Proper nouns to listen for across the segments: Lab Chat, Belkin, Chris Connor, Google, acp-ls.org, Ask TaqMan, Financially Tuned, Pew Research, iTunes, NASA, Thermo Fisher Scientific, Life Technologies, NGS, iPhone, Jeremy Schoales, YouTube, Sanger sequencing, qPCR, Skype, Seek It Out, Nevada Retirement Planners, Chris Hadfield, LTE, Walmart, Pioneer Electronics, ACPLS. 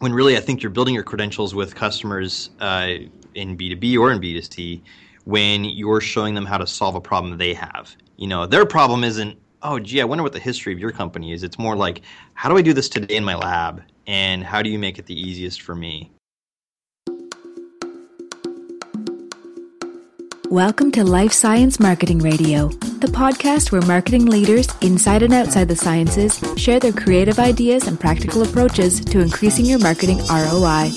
when really I think you're building your credentials with customers in B2B or in B2C when you're showing them how to solve a problem they have. You know, their problem isn't, oh, gee, I wonder what the history of your company is. It's more like, how do I do this today in my lab, and how do you make it the easiest for me? Welcome to Life Science Marketing Radio, the podcast where marketing leaders inside and outside the sciences share their creative ideas and practical approaches to increasing your marketing ROI.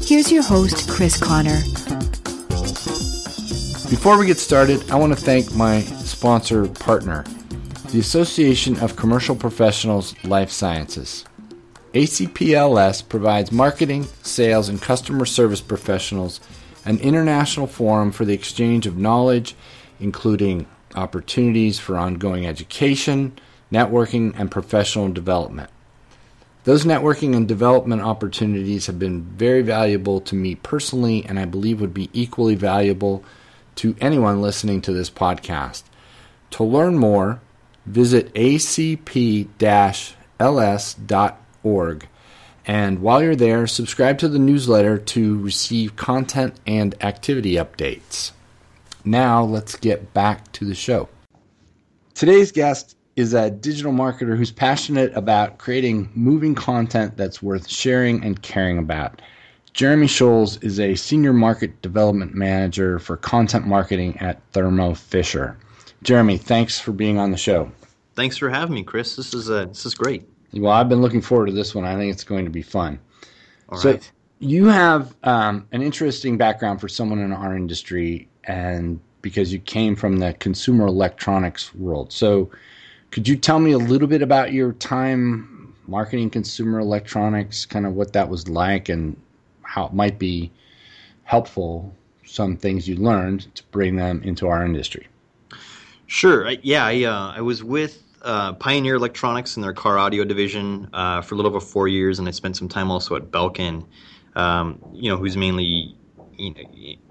Here's your host, Chris Connor. Before we get started, I want to thank my sponsor partner, the Association of Commercial Professionals Life Sciences. ACPLS provides marketing, sales, and customer service professionals an international forum for the exchange of knowledge, including opportunities for ongoing education, networking, and professional development. Those networking and development opportunities have been very valuable to me personally, and I believe would be equally valuable to anyone listening to this podcast. To learn more, visit acp-ls.org. And while you're there, subscribe to the newsletter to receive content and activity updates. Now, let's get back to the show. Today's guest is a digital marketer who's passionate about creating moving content that's worth sharing and caring about. Jeremy Schoales is a Senior Market Development Manager for Content Marketing at Thermo Fisher. Jeremy, thanks for being on the show. Thanks for having me, Chris. This is great. Well, I've been looking forward to this one. I think it's going to be fun. All right. So you have an interesting background for someone in our industry, and because you came from the consumer electronics world. So could you tell me a little bit about your time marketing consumer electronics, kind of what that was like and how it might be helpful, some things you learned to bring them into our industry? Sure. I was with Pioneer Electronics in their car audio division for a little over 4 years, and I spent some time also at Belkin, who's mainly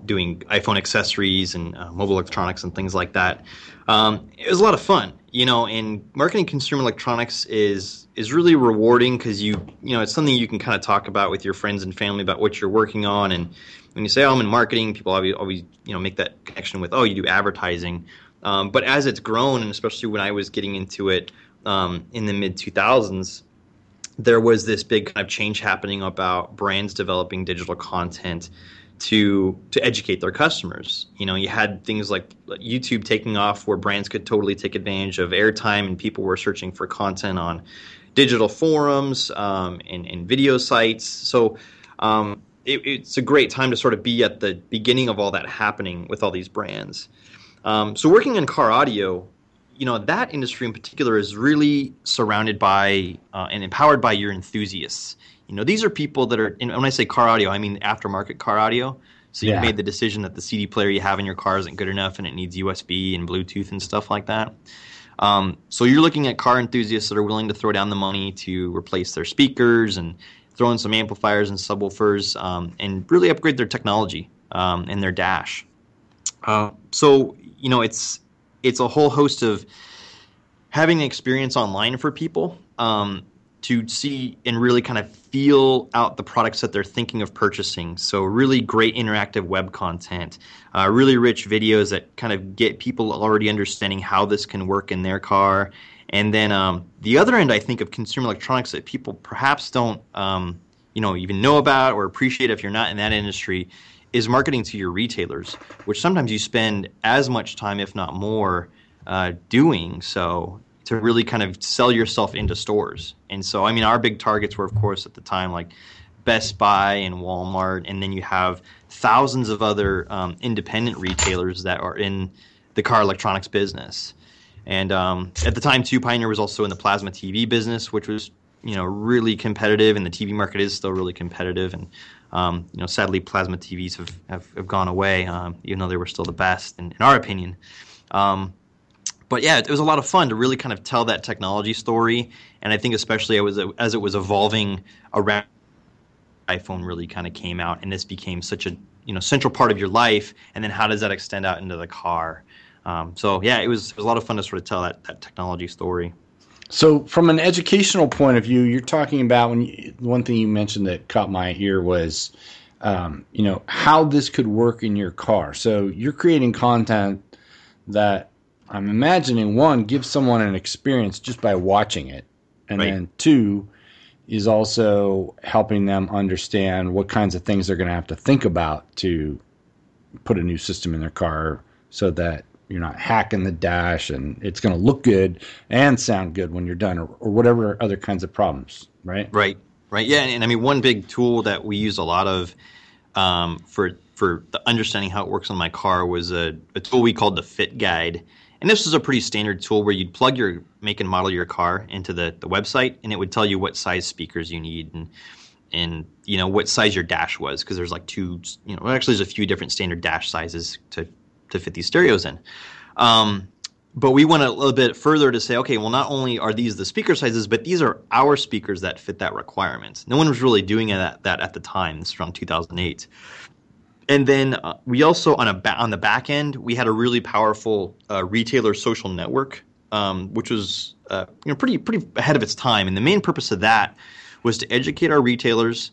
doing iPhone accessories and mobile electronics and things like that. It was a lot of fun, and marketing consumer electronics is really rewarding because it's something you can kind of talk about with your friends and family about what you're working on. And when you say, oh, I'm in marketing, people always make that connection with, oh, you do advertising. But as it's grown, and especially when I was getting into it in the mid-2000s, there was this big kind of change happening about brands developing digital content to educate their customers. You had things like YouTube taking off where brands could totally take advantage of airtime, and people were searching for content on digital forums and video sites. So it's a great time to sort of be at the beginning of all that happening with all these brands. So working in car audio, that industry in particular is really surrounded by and empowered by your enthusiasts. These are people that are, and when I say car audio, I mean aftermarket car audio. So you made the decision that the CD player you have in your car isn't good enough and it needs USB and Bluetooth and stuff like that. So you're looking at car enthusiasts that are willing to throw down the money to replace their speakers and throw in some amplifiers and subwoofers and really upgrade their technology and their dash. It's a whole host of having an experience online for people to see and really kind of feel out the products that they're thinking of purchasing. So really great interactive web content, really rich videos that kind of get people already understanding how this can work in their car. And then the other end, I think, of consumer electronics that people perhaps don't even know about or appreciate if you're not in that industry is marketing to your retailers, which sometimes you spend as much time, if not more, doing so to really kind of sell yourself into stores. And so, our big targets were, of course, at the time, like Best Buy and Walmart, and then you have thousands of other independent retailers that are in the car electronics business. And at the time, too, Pioneer was also in the plasma TV business, which was, really competitive, and the TV market is still really competitive. And sadly, plasma TVs have gone away, even though they were still the best, in our opinion. But it was a lot of fun to really kind of tell that technology story. And I think especially as it was evolving around, iPhone really kind of came out, and this became such a central part of your life. And then how does that extend out into the car? It was a lot of fun to sort of tell that technology story. So from an educational point of view, you're talking about one thing you mentioned that caught my eye here was, how this could work in your car. So you're creating content that I'm imagining, one, gives someone an experience just by watching it. And right. Then two is also helping them understand what kinds of things they're going to have to think about to put a new system in their car so that you're not hacking the dash, and it's going to look good and sound good when you're done, or whatever other kinds of problems, right? Right. Yeah, and I mean, one big tool that we use a lot of for the understanding how it works on my car was a tool we called the Fit Guide. And this was a pretty standard tool where you'd plug your make and model of your car into the website, and it would tell you what size speakers you need and you know, what size your dash was, because there's like two, actually there's a few different standard dash sizes to fit these stereos in. But we went a little bit further to say, okay, well, not only are these the speaker sizes, but these are our speakers that fit that requirement. No one was really doing that at the time. This is around 2008. And then we also, on the back end, we had a really powerful retailer social network, which was pretty ahead of its time. And the main purpose of that was to educate our retailers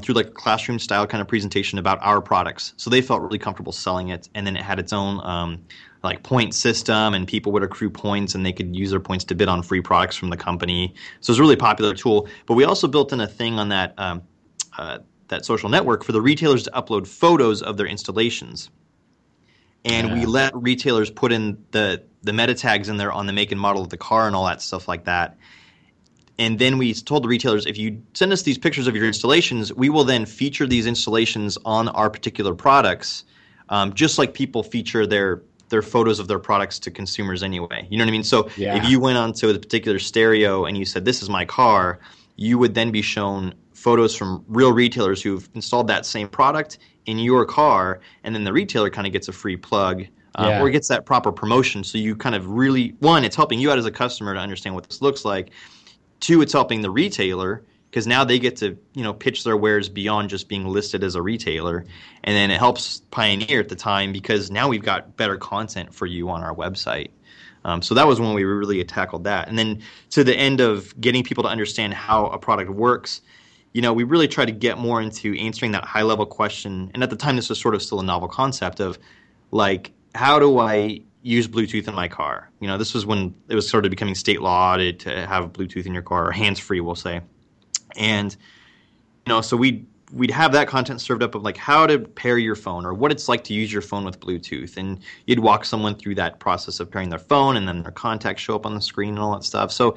through like a classroom style kind of presentation about our products, so they felt really comfortable selling it. And then it had its own point system, and people would accrue points, and they could use their points to bid on free products from the company. So it's a really popular tool. But we also built in a thing on that that social network for the retailers to upload photos of their installations, and we let retailers put in the meta tags in there on the make and model of the car and all that stuff like that. And then we told the retailers, if you send us these pictures of your installations, we will then feature these installations on our particular products, just like people feature their photos of their products to consumers anyway. You know what I mean? So if you went onto the particular stereo and you said, this is my car, you would then be shown photos from real retailers who've installed that same product in your car, and then the retailer kind of gets a free plug. Or gets that proper promotion. So you kind of really, one, it's helping you out as a customer to understand what this looks like. Two, it's helping the retailer, because now they get to pitch their wares beyond just being listed as a retailer. And then it helps Pioneer at the time, because now we've got better content for you on our website. So that was when we really tackled that. And then to the end of getting people to understand how a product works, we really try to get more into answering that high-level question. And at the time, this was sort of still a novel concept of, like, how do I use Bluetooth in my car? This was when it was sort of becoming state law to have Bluetooth in your car, or hands-free, we'll say. And, so we'd have that content served up of like how to pair your phone, or what it's like to use your phone with Bluetooth. And you'd walk someone through that process of pairing their phone, and then their contacts show up on the screen and all that stuff. So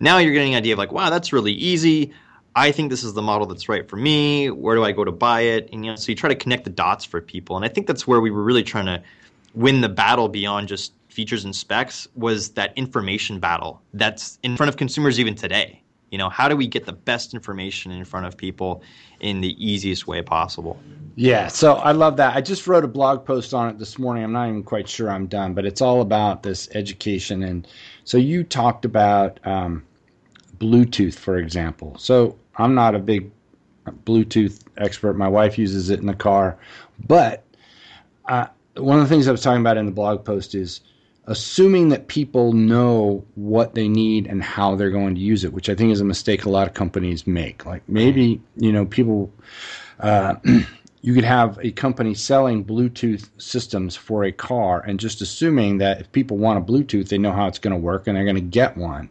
now you're getting an idea of like, wow, that's really easy. I think this is the model that's right for me. Where do I go to buy it? And, so you try to connect the dots for people. And I think that's where we were really trying to win the battle beyond just features and specs, was that information battle that's in front of consumers even today. How do we get the best information in front of people in the easiest way possible? Yeah, so I love that. I just wrote a blog post on it this morning. I'm not even quite sure I'm done, but it's all about this education. And so you talked about Bluetooth, for example. So I'm not a big Bluetooth expert. My wife uses it in the car. But one of the things I was talking about in the blog post is assuming that people know what they need and how they're going to use it, which I think is a mistake a lot of companies make. Like maybe, people, you could have a company selling Bluetooth systems for a car, and just assuming that if people want a Bluetooth, they know how it's going to work and they're going to get one.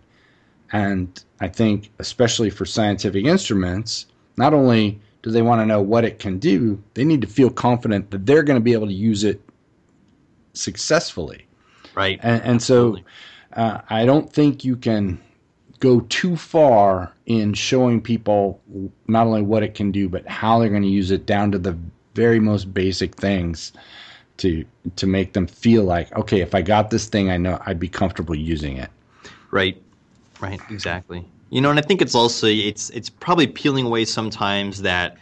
And I think especially for scientific instruments, not only do they want to know what it can do, they need to feel confident that they're going to be able to use it successfully. Right. And so I don't think you can go too far in showing people not only what it can do, but how they're going to use it, down to the very most basic things, to make them feel like, okay, if I got this thing, I know I'd be comfortable using it. Right. Exactly. And I think it's also, it's probably peeling away sometimes that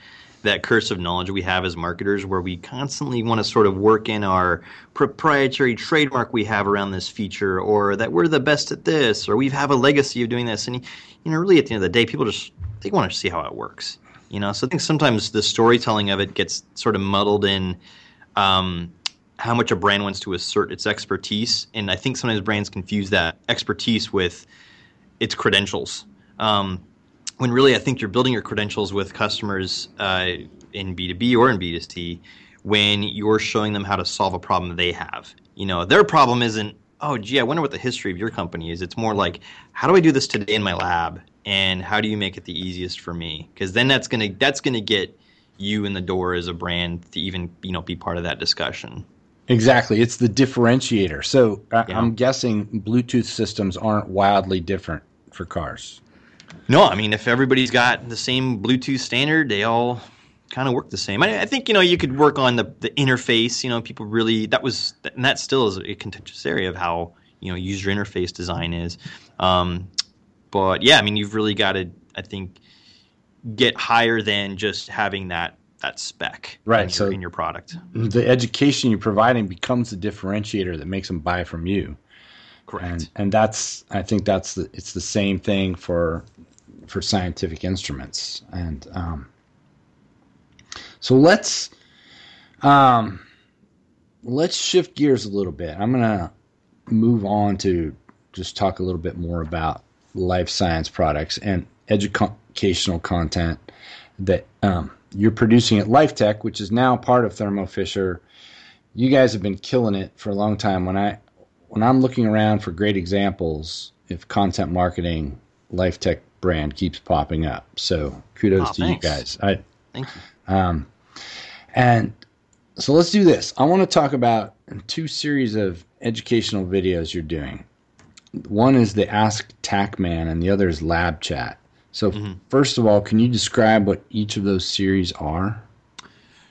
curse of knowledge we have as marketers, where we constantly want to sort of work in our proprietary trademark we have around this feature, or that we're the best at this, or we have a legacy of doing this. And, really at the end of the day, people they want to see how it works, So I think sometimes the storytelling of it gets sort of muddled in how much a brand wants to assert its expertise. And I think sometimes brands confuse that expertise with its credentials. When really I think you're building your credentials with customers in B2B or in B2C when you're showing them how to solve a problem they have. You know, their problem isn't, oh, gee, I wonder what the history of your company is. It's more like, how do I do this today in my lab, and how do you make it the easiest for me? Because then that's gonna get you in the door as a brand to even, you know, be part of that discussion. Exactly. It's the differentiator. So I'm guessing Bluetooth systems aren't wildly different for cars. No, I mean, if everybody's got the same Bluetooth standard, they all kind of work the same. I think, you know, you could work on the interface. You know, people really, that still is a contentious area of how, you know, user interface design is. But yeah, I mean, you've really got to, I think, get higher than just having that spec in your product. The education you're providing becomes the differentiator that makes them buy from you. Correct. And that's, I think that's it's the same thing for scientific instruments. And so let's shift gears a little bit. I'm going to move on to just talk a little bit more about life science products and educational content that you're producing at Life Tech, which is now part of Thermo Fisher. You guys have been killing it for a long time. When I'm looking around for great examples of content marketing, Life Tech brand keeps popping up. So kudos to you guys. Thank you. And so let's do this. I want to talk about two series of educational videos you're doing. One is the Ask TaqMan, and the other is Lab Chat. So first of all, can you describe what each of those series are?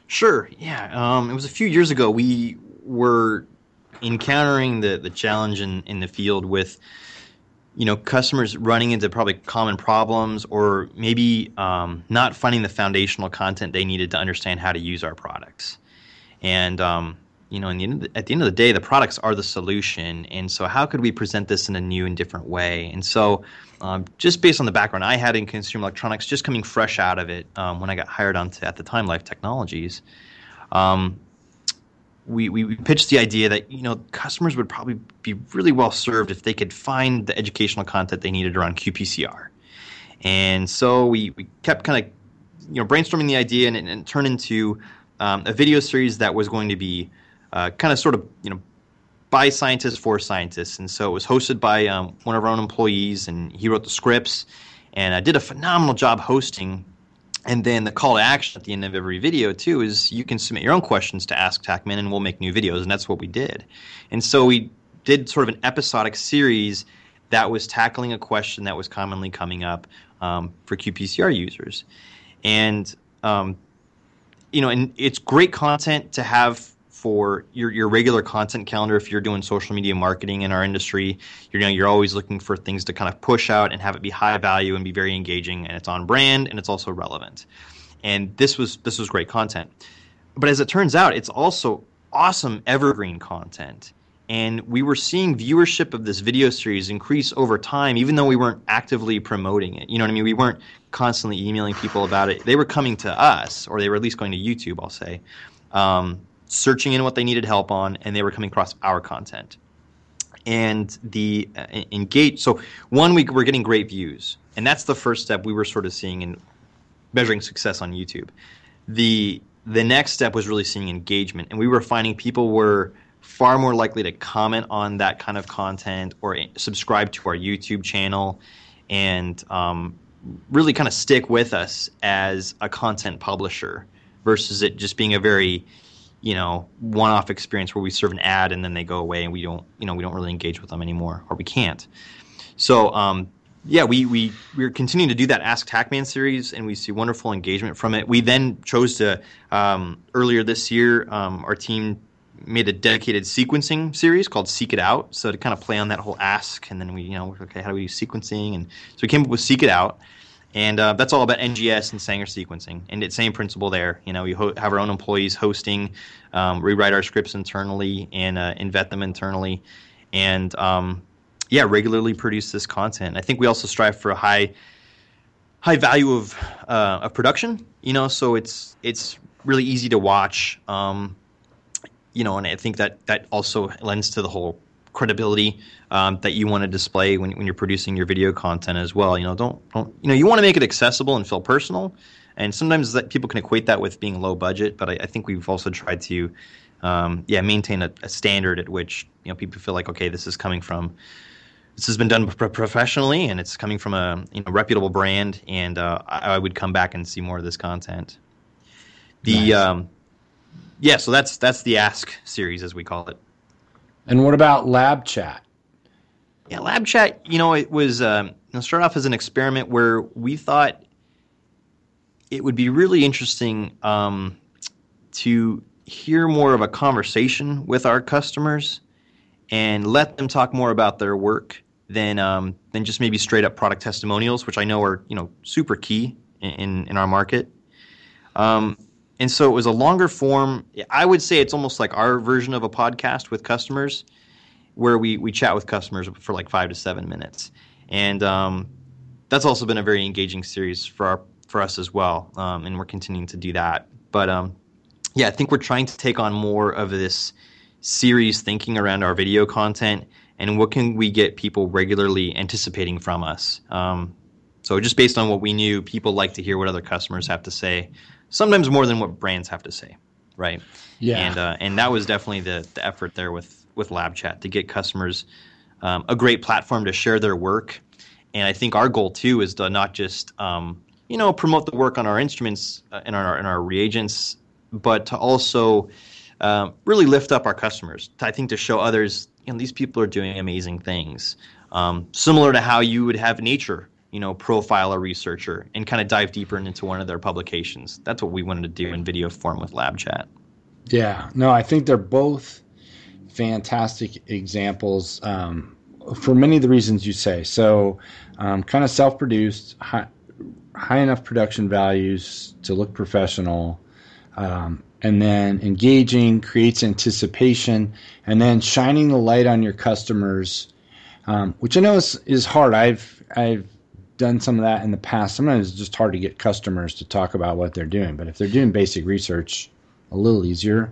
Sure, yeah. It was a few years ago we were encountering the challenge in the field with, you know, customers running into probably common problems or maybe not finding the foundational content they needed to understand how to use our products. And, you know, at the end of the day, the products are the solution. And so how could we present this in a new and different way? And so just based on the background I had in consumer electronics, just coming fresh out of it when I got hired onto, at the time, Life Technologies, we pitched the idea that, you know, customers would probably be really well served if they could find the educational content they needed around qPCR. And so we kept kind of, you know, brainstorming the idea, and it turned into a video series that was going to be kind of sort of, you know, by scientists for scientists. And so it was hosted by one of our own employees, and he wrote the scripts, and I did a phenomenal job hosting. And then the call to action at the end of every video, too, is you can submit your own questions to Ask TaqMan, and we'll make new videos, and that's what we did. And so we did sort of an episodic series that was tackling a question that was commonly coming up for qPCR users. And, you know, and it's great content to have for your regular content calendar. If you're doing social media marketing in our industry, you're always looking for things to kind of push out and have it be high value and be very engaging, and it's on brand and it's also relevant. And this was great content. But as it turns out, it's also awesome evergreen content. And we were seeing viewership of this video series increase over time, even though we weren't actively promoting it. You know what I mean? We weren't constantly emailing people about it. They were coming to us, or they were at least going to YouTube, I'll say, searching in what they needed help on, and they were coming across our content. And the engage, so one, we were getting great views, and that's the first step we were sort of seeing in measuring success on YouTube. The next step was really seeing engagement, and we were finding people were far more likely to comment on that kind of content or subscribe to our YouTube channel and really kind of stick with us as a content publisher versus it just being a very, you know, one-off experience where we serve an ad and then they go away and we don't, you know, we don't really engage with them anymore, or we can't. So, yeah, we're continuing to do that Ask TaqMan series, and we see wonderful engagement from it. We then chose to, earlier this year, our team made a dedicated sequencing series called Seek It Out. So to kind of play on that whole ask, and then we, you know, okay, how do we do sequencing? And so we came up with Seek It Out. And that's all about NGS and Sanger sequencing. And it's same principle there. You know, we have our own employees hosting, rewrite our scripts internally, and vet them internally. And, yeah, regularly produce this content. I think we also strive for a high value of production, you know, so it's really easy to watch, you know, and I think that also lends to the whole credibility that you want to display when you're producing your video content as well. You know, don't you know, you want to make it accessible and feel personal. And sometimes that people can equate that with being low budget, but I think we've also tried to maintain a standard at which, you know, people feel like, okay, this has been done professionally, and it's coming from a, you know, reputable brand, and I would come back and see more of this content. Nice. So that's the Ask series, as we call it. And what about Lab Chat? Yeah, Lab Chat, you know, it was started off as an experiment where we thought it would be really interesting to hear more of a conversation with our customers and let them talk more about their work than just maybe straight up product testimonials, which I know are, you know, super key in our market. And so it was a longer form. I would say it's almost like our version of a podcast with customers, where we chat with customers for like 5 to 7 minutes. And that's also been a very engaging series for us as well. And we're continuing to do that. But I think we're trying to take on more of this series thinking around our video content and what can we get people regularly anticipating from us. So just based on what we knew, people like to hear what other customers have to say, sometimes more than what brands have to say, right? Yeah. And that was definitely the effort there with Lab Chat, to get customers a great platform to share their work. And I think our goal too is to not just promote the work on our instruments and our reagents, but to also really lift up our customers. I think to show others, you know, these people are doing amazing things, similar to how you would have Nature, you know, profile a researcher and kind of dive deeper into one of their publications. That's what we wanted to do in video form with Lab Chat. Yeah, no, I think they're both fantastic examples for many of the reasons you say. So kind of self-produced, high enough production values to look professional, and then engaging, creates anticipation, and then shining the light on your customers, which I know is hard. I've done some of that in the past. Sometimes it's just hard to get customers to talk about what they're doing, but if they're doing basic research, a little easier.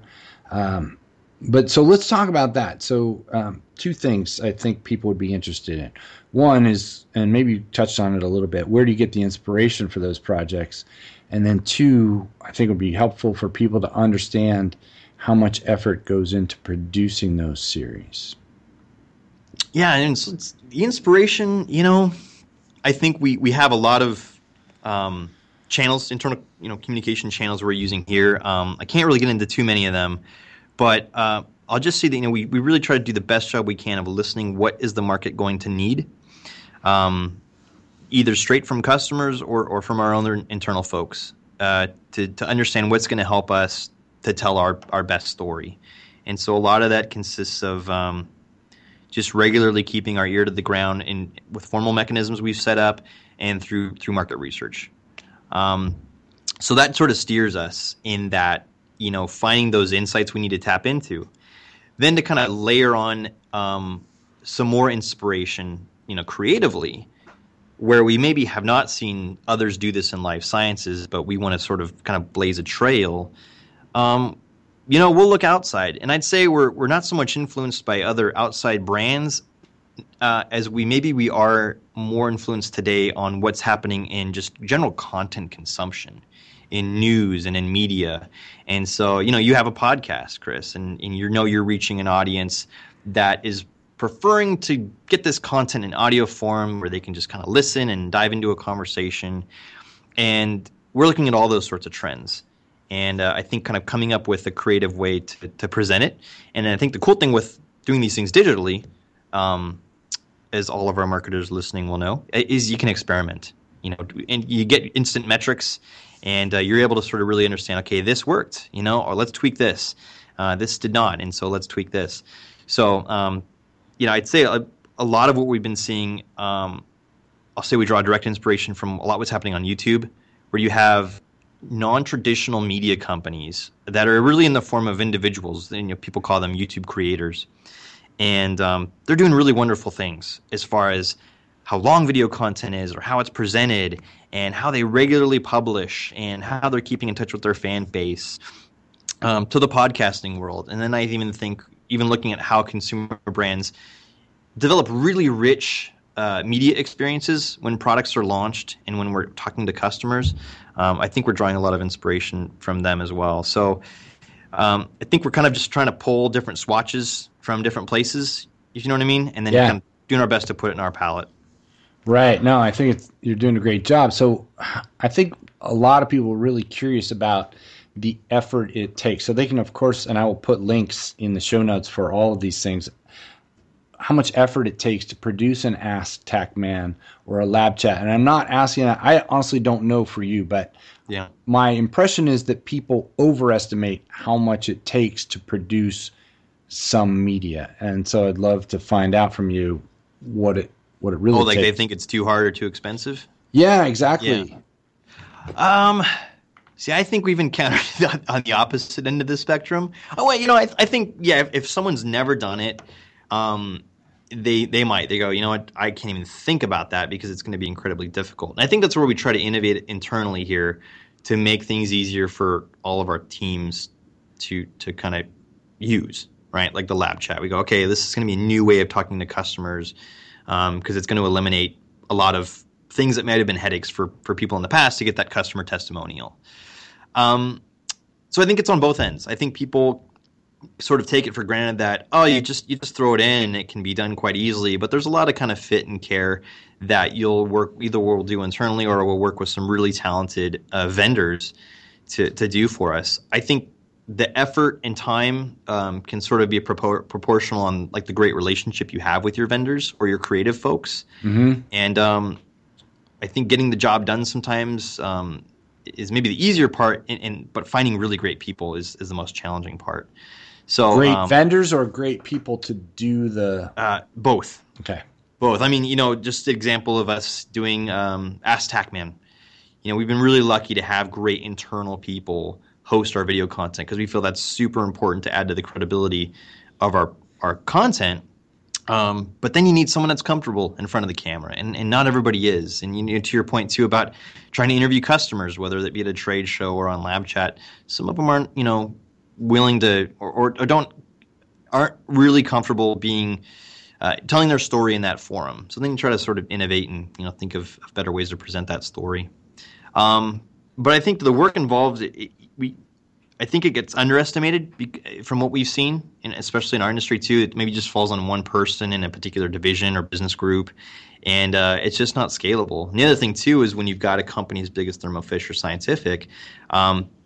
But so let's talk about that. So two things I think people would be interested in. One is, and maybe you touched on it a little bit, where do you get the inspiration for those projects? And then two, I think it would be helpful for people to understand how much effort goes into producing those series. Yeah, and so it's the inspiration, you know, I think we have a lot of channels, internal, you know, communication channels we're using here. I can't really get into too many of them. But I'll just say that, you know, we really try to do the best job we can of listening. What is the market going to need, either straight from customers or from our own internal folks, to understand what's going to help us to tell our best story. And so a lot of that consists of just regularly keeping our ear to the ground with formal mechanisms we've set up and through market research. So that sort of steers us in that, you know, finding those insights we need to tap into, then to kind of layer on some more inspiration, you know, creatively, where we maybe have not seen others do this in life sciences, but we want to sort of kind of blaze a trail. You know, we'll look outside, and I'd say we're not so much influenced by other outside brands as we are more influenced today on what's happening in just general content consumption, in news and in media. And so, you know, you have a podcast, Chris, and you know you're reaching an audience that is preferring to get this content in audio form where they can just kind of listen and dive into a conversation. And we're looking at all those sorts of trends. And I think kind of coming up with a creative way to present it. And I think the cool thing with doing these things digitally, as all of our marketers listening will know, is you can experiment. You know, and you get instant metrics, and you're able to sort of really understand, okay, this worked, you know, or let's tweak this. This did not, and so let's tweak this. So, you know, I'd say a lot of what we've been seeing, I'll say we draw direct inspiration from a lot what's happening on YouTube, where you have non-traditional media companies that are really in the form of individuals, and, you know, people call them YouTube creators. And they're doing really wonderful things as far as how long video content is, or how it's presented, and how they regularly publish, and how they're keeping in touch with their fan base, to the podcasting world. And then I even think, even looking at how consumer brands develop really rich media experiences when products are launched and when we're talking to customers. I think we're drawing a lot of inspiration from them as well. So I think we're kind of just trying to pull different swatches from different places, if you know what I mean, and then kind of doing our best to put it in our palette. Right. No, I think you're doing a great job. So I think a lot of people are really curious about the effort it takes. So they can, of course, and I will put links in the show notes for all of these things, how much effort it takes to produce an Ask TaqMan or a Lab Chat. And I'm not asking, I honestly don't know for you, but my impression is that people overestimate how much it takes to produce some media. And so I'd love to find out from you what it really takes. Oh, like they think it's too hard or too expensive? Yeah, exactly. Yeah. See, I think we've encountered that on the opposite end of the spectrum. Oh, wait, I think, if someone's never done it, they go, you know what, I can't even think about that because it's going to be incredibly difficult. And I think that's where we try to innovate internally here to make things easier for all of our teams to kind of use, right? Like the Lab Chat. We go, okay, this is going to be a new way of talking to customers because it's going to eliminate a lot of things that might have been headaches for people in the past to get that customer testimonial. So I think it's on both ends. I think people sort of take it for granted that, oh, you just throw it in, it can be done quite easily, but there's a lot of kind of fit and care that we'll do internally or we'll work with some really talented vendors to do for us. I think the effort and time can sort of be proportional on like the great relationship you have with your vendors or your creative folks. Mm-hmm. And I think getting the job done sometimes is maybe the easier part, but finding really great people is the most challenging part. So great vendors or great people to do the both. Okay, both. I mean, just the example of us doing Ask TaqMan. We've been really lucky to have great internal people host our video content because we feel that's super important to add to the credibility of our content. But then you need someone that's comfortable in front of the camera, and not everybody is. And to your point, too, about trying to interview customers, whether that be at a trade show or on Lab Chat, some of them aren't, willing to aren't really comfortable being telling their story in that forum. So then you try to sort of innovate and, think of better ways to present that story. But I think the work involved, I think it gets underestimated from what we've seen, and especially in our industry too. It maybe just falls on one person in a particular division or business group, and it's just not scalable. And the other thing too is when you've got a company as big as Thermo Fisher Scientific,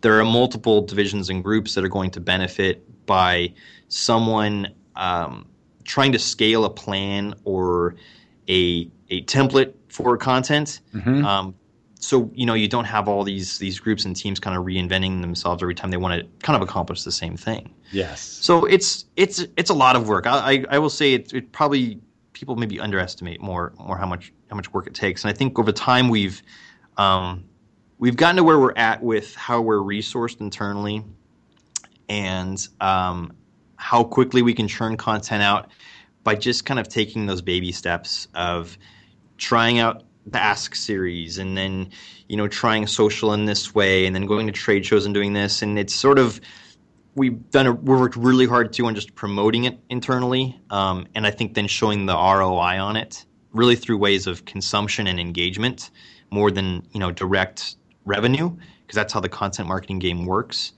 there are multiple divisions and groups that are going to benefit by someone trying to scale a plan or a template for content. Mm-hmm. So, you don't have all these groups and teams kind of reinventing themselves every time they want to kind of accomplish the same thing. Yes. So it's a lot of work. I will say it probably people maybe underestimate more how much work it takes. And I think over time we've gotten to where we're at with how we're resourced internally and how quickly we can churn content out by just kind of taking those baby steps of trying out the Ask series and then, trying social in this way and then going to trade shows and doing this. And it's sort of, we've worked really hard too on just promoting it internally. And I think then showing the ROI on it really through ways of consumption and engagement more than, direct revenue, because that's how the content marketing game works.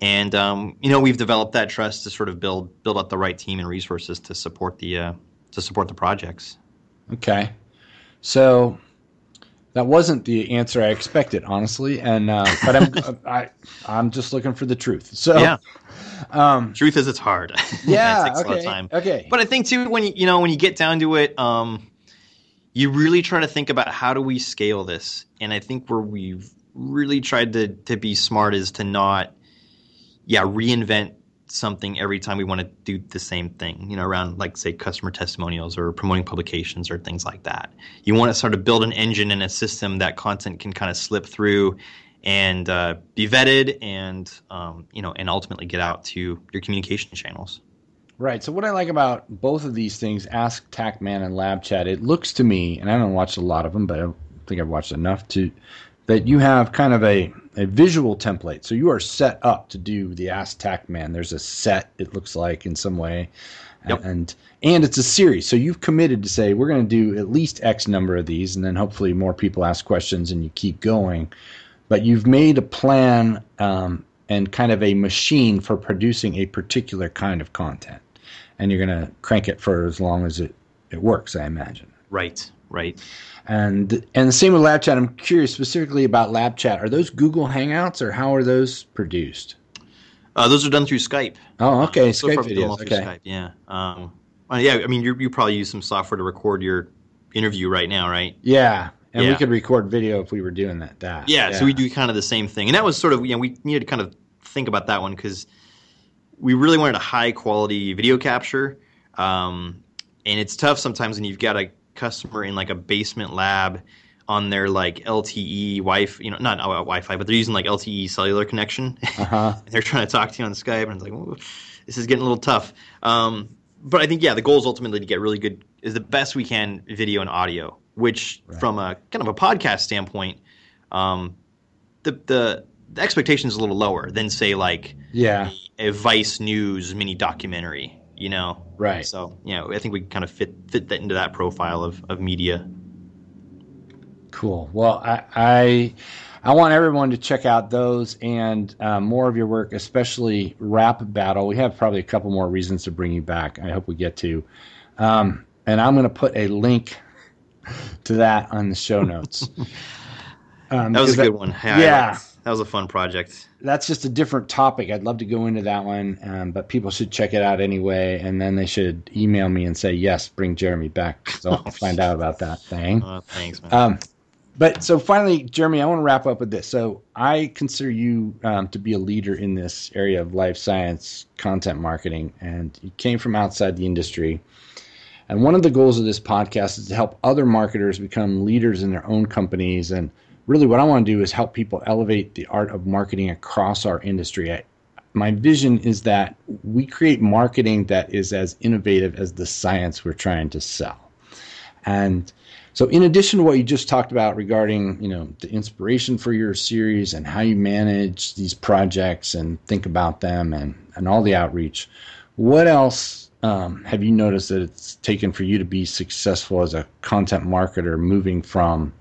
And, we've developed that trust to sort of build up the right team and resources to support the projects. Okay. So that wasn't the answer I expected, honestly, and but I'm just looking for the truth. So yeah, truth is it's hard. Yeah, it takes a lot of time. Okay. But I think too when you get down to it, you really try to think about how do we scale this, and I think where we've really tried to be smart is to not reinvent something every time we want to do the same thing, around like say customer testimonials or promoting publications or things like that. You want to sort of build an engine and a system that content can kind of slip through and be vetted and, and ultimately get out to your communication channels. Right. So what I like about both of these things, Ask TaqMan and Lab Chat, it looks to me, and I haven't watched a lot of them, but I don't think I've watched enough that you have kind of a a visual template. So you are set up to do the Ask TaqMan. There's a set, it looks like, in some way. Yep. And it's a series. So you've committed to say, we're going to do at least X number of these, and then hopefully more people ask questions and you keep going. But you've made a plan and kind of a machine for producing a particular kind of content. And you're going to crank it for as long as it works, I imagine. Right, right. And the same with Lab Chat. I'm curious specifically about Lab Chat. Are those Google Hangouts, or how are those produced? Those are done through Skype. Oh, okay. Skype videos. Okay. Skype, yeah. Yeah. I mean, you probably use some software to record your interview right now, right? Yeah. And we could record video if we were doing that. Yeah. So we do kind of the same thing, and that was sort of, we needed to kind of think about that one because we really wanted a high quality video capture, and it's tough sometimes when you've got a customer in like a basement lab on their like LTE Wi-Fi, not Wi-Fi, but they're using like LTE cellular connection. Uh-huh. And they're trying to talk to you on Skype, and it's like, this is getting a little tough. But I think, the goal is ultimately to get really good, is the best we can, video and audio, which from a kind of a podcast standpoint, the expectation is a little lower than, say, like a Vice News mini documentary. Right. So, I think we kind of fit that into that profile of media. Cool. Well, I want everyone to check out those and more of your work, especially Rap Battle. We have probably a couple more reasons to bring you back. I hope we get to. And I'm going to put a link to that on the show notes. That was a good one. Yeah. That was a fun project. That's just a different topic. I'd love to go into that one, but people should check it out anyway, and then they should email me and say, yes, bring Jeremy back, so I'll find out about that thing. Thanks, man. But so finally, Jeremy, I want to wrap up with this. So I consider you to be a leader in this area of life science content marketing, and you came from outside the industry. And one of the goals of this podcast is to help other marketers become leaders in their own companies, and really what I want to do is help people elevate the art of marketing across our industry. My vision is that we create marketing that is as innovative as the science we're trying to sell. And so in addition to what you just talked about regarding, the inspiration for your series and how you manage these projects and think about them and all the outreach, what else have you noticed that it's taken for you to be successful as a content marketer moving from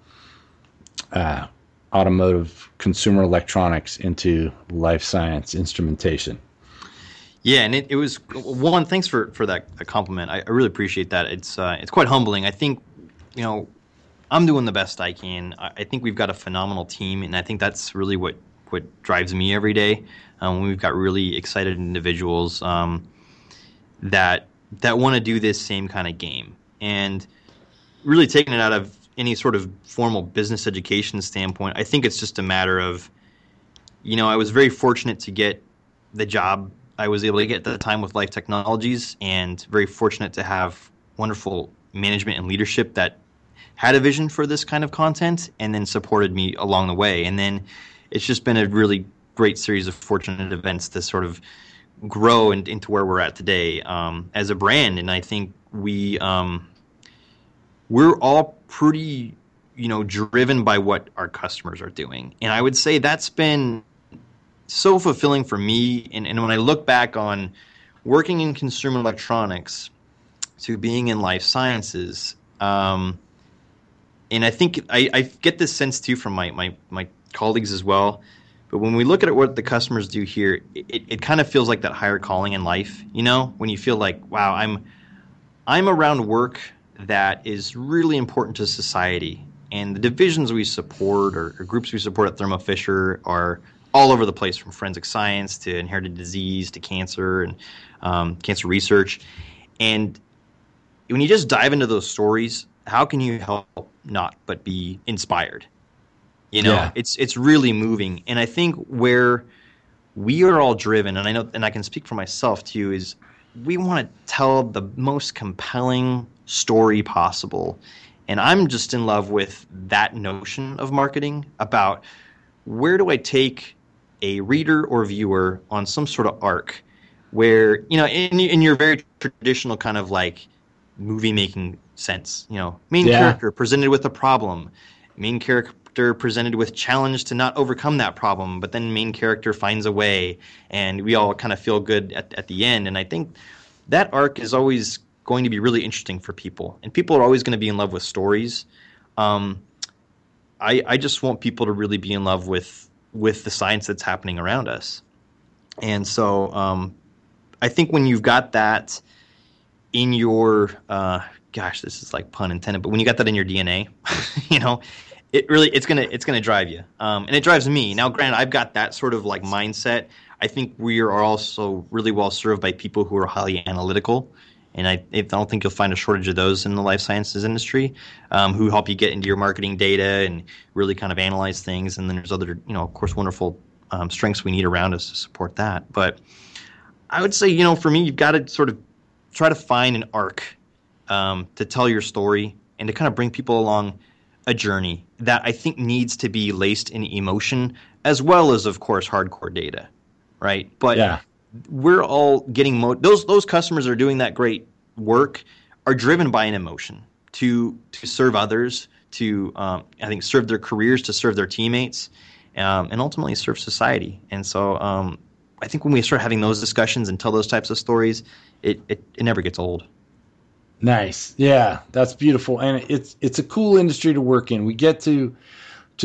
automotive consumer electronics into life science instrumentation? Yeah, and it was one. Thanks for that compliment. I really appreciate that. It's quite humbling. I think I'm doing the best I can. I think we've got a phenomenal team, and I think that's really what drives me every day. We've got really excited individuals that want to do this same kind of game, and really taking it out of any sort of formal business education standpoint. I think it's just a matter of, I was very fortunate to get the job I was able to get at the time with Life Technologies, and very fortunate to have wonderful management and leadership that had a vision for this kind of content and then supported me along the way. And then it's just been a really great series of fortunate events to sort of grow into where we're at today as a brand. And I think we're all pretty, driven by what our customers are doing. And I would say that's been so fulfilling for me. And when I look back on working in consumer electronics to being in life sciences, and I think I get this sense too from my colleagues as well. But when we look at what the customers do here, it kind of feels like that higher calling in life, when you feel like, wow, I'm around work that is really important to society. And the divisions we support or groups we support at Thermo Fisher are all over the place, from forensic science to inherited disease to cancer and cancer research. And when you just dive into those stories, how can you help not but be inspired? It's really moving. And I think where we are all driven, and I know, and I can speak for myself too, is we want to tell the most compelling story possible. And I'm just in love with that notion of marketing, about where do I take a reader or viewer on some sort of arc where, in your very traditional kind of like movie making sense, main character presented with a problem, main char- character presented with challenge to not overcome that problem, but then main character finds a way, and we all kind of feel good at the end. And I think that arc is always going to be really interesting for people, and people are always going to be in love with stories. I just want people to really be in love with the science that's happening around us. And so I think when you've got that in your, gosh, this is like pun intended, but when you got that in your DNA, you know, it really, it's gonna drive you. And it drives me. Now, granted, I've got that sort of like mindset. I think we are also really well served by people who are highly analytical. And I don't think you'll find a shortage of those in the life sciences industry, who help you get into your marketing data and really kind of analyze things. And then there's other, you know, of course, wonderful strengths we need around us to support that. But I would say, you know, for me, you've got to sort of try to find an arc to tell your story and to kind of bring people along a journey that I think needs to be laced in emotion as well as, of course, hardcore data, right? But yeah. We're all getting those customers are doing that great work are driven by an emotion to serve others, to I think serve their careers, to serve their teammates, and ultimately serve society. And so I think when we start having those discussions and tell those types of stories, it never gets old. Nice. Yeah, that's beautiful. And it's a cool industry to work in. We get to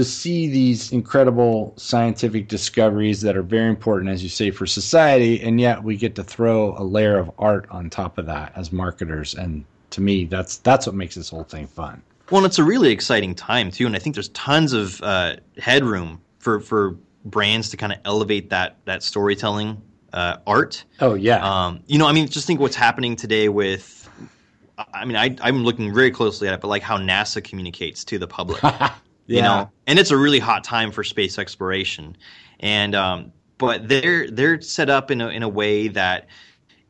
see these incredible scientific discoveries that are very important, as you say, for society, and yet we get to throw a layer of art on top of that as marketers. And to me, that's what makes this whole thing fun. Well, and it's a really exciting time, too, and I think there's tons of headroom for brands to kind of elevate that storytelling art. Oh, yeah. You know, I mean, just think what's happening today with, I mean, I'm looking very closely at it, but like how NASA communicates to the public. Yeah. You know, and it's a really hot time for space exploration, and but they're set up in a way that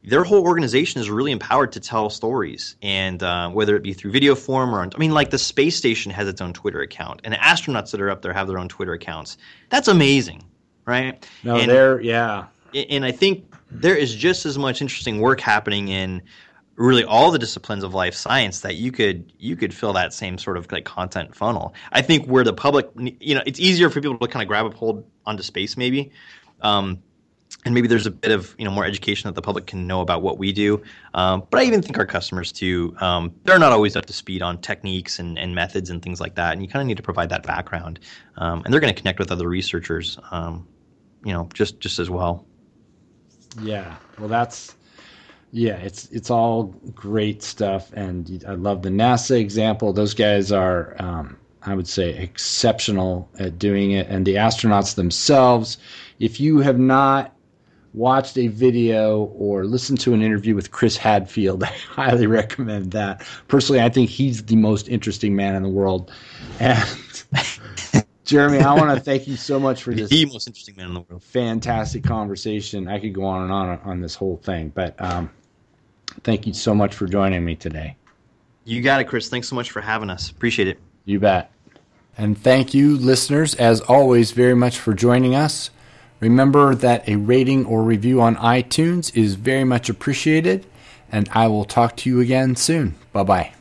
their whole organization is really empowered to tell stories, and whether it be through video form or like the space station has its own Twitter account, and the astronauts that are up there have their own Twitter accounts. That's amazing, right? No, and I think there is just as much interesting work happening in really all the disciplines of life science that you could fill that same sort of like content funnel. I think where the public, you know, it's easier for people to kind of grab a hold onto space maybe. And maybe there's a bit of, you know, more education that the public can know about what we do. But I even think our customers too, they're not always up to speed on techniques and methods and things like that. And you kind of need to provide that background. And they're going to connect with other researchers, you know, just as well. Yeah. Well, yeah, it's all great stuff, and I love the NASA example. Those guys are, I would say, exceptional at doing it, and the astronauts themselves. If you have not watched a video or listened to an interview with Chris Hadfield, I highly recommend that. Personally, I think he's the most interesting man in the world. And Jeremy, I want to thank you so much for this. The most interesting man in the world. Fantastic conversation. I could go on and on this whole thing, but thank you so much for joining me today. You got it, Chris. Thanks so much for having us. Appreciate it. You bet. And thank you, listeners, as always, very much for joining us. Remember that a rating or review on iTunes is very much appreciated, and I will talk to you again soon. Bye-bye.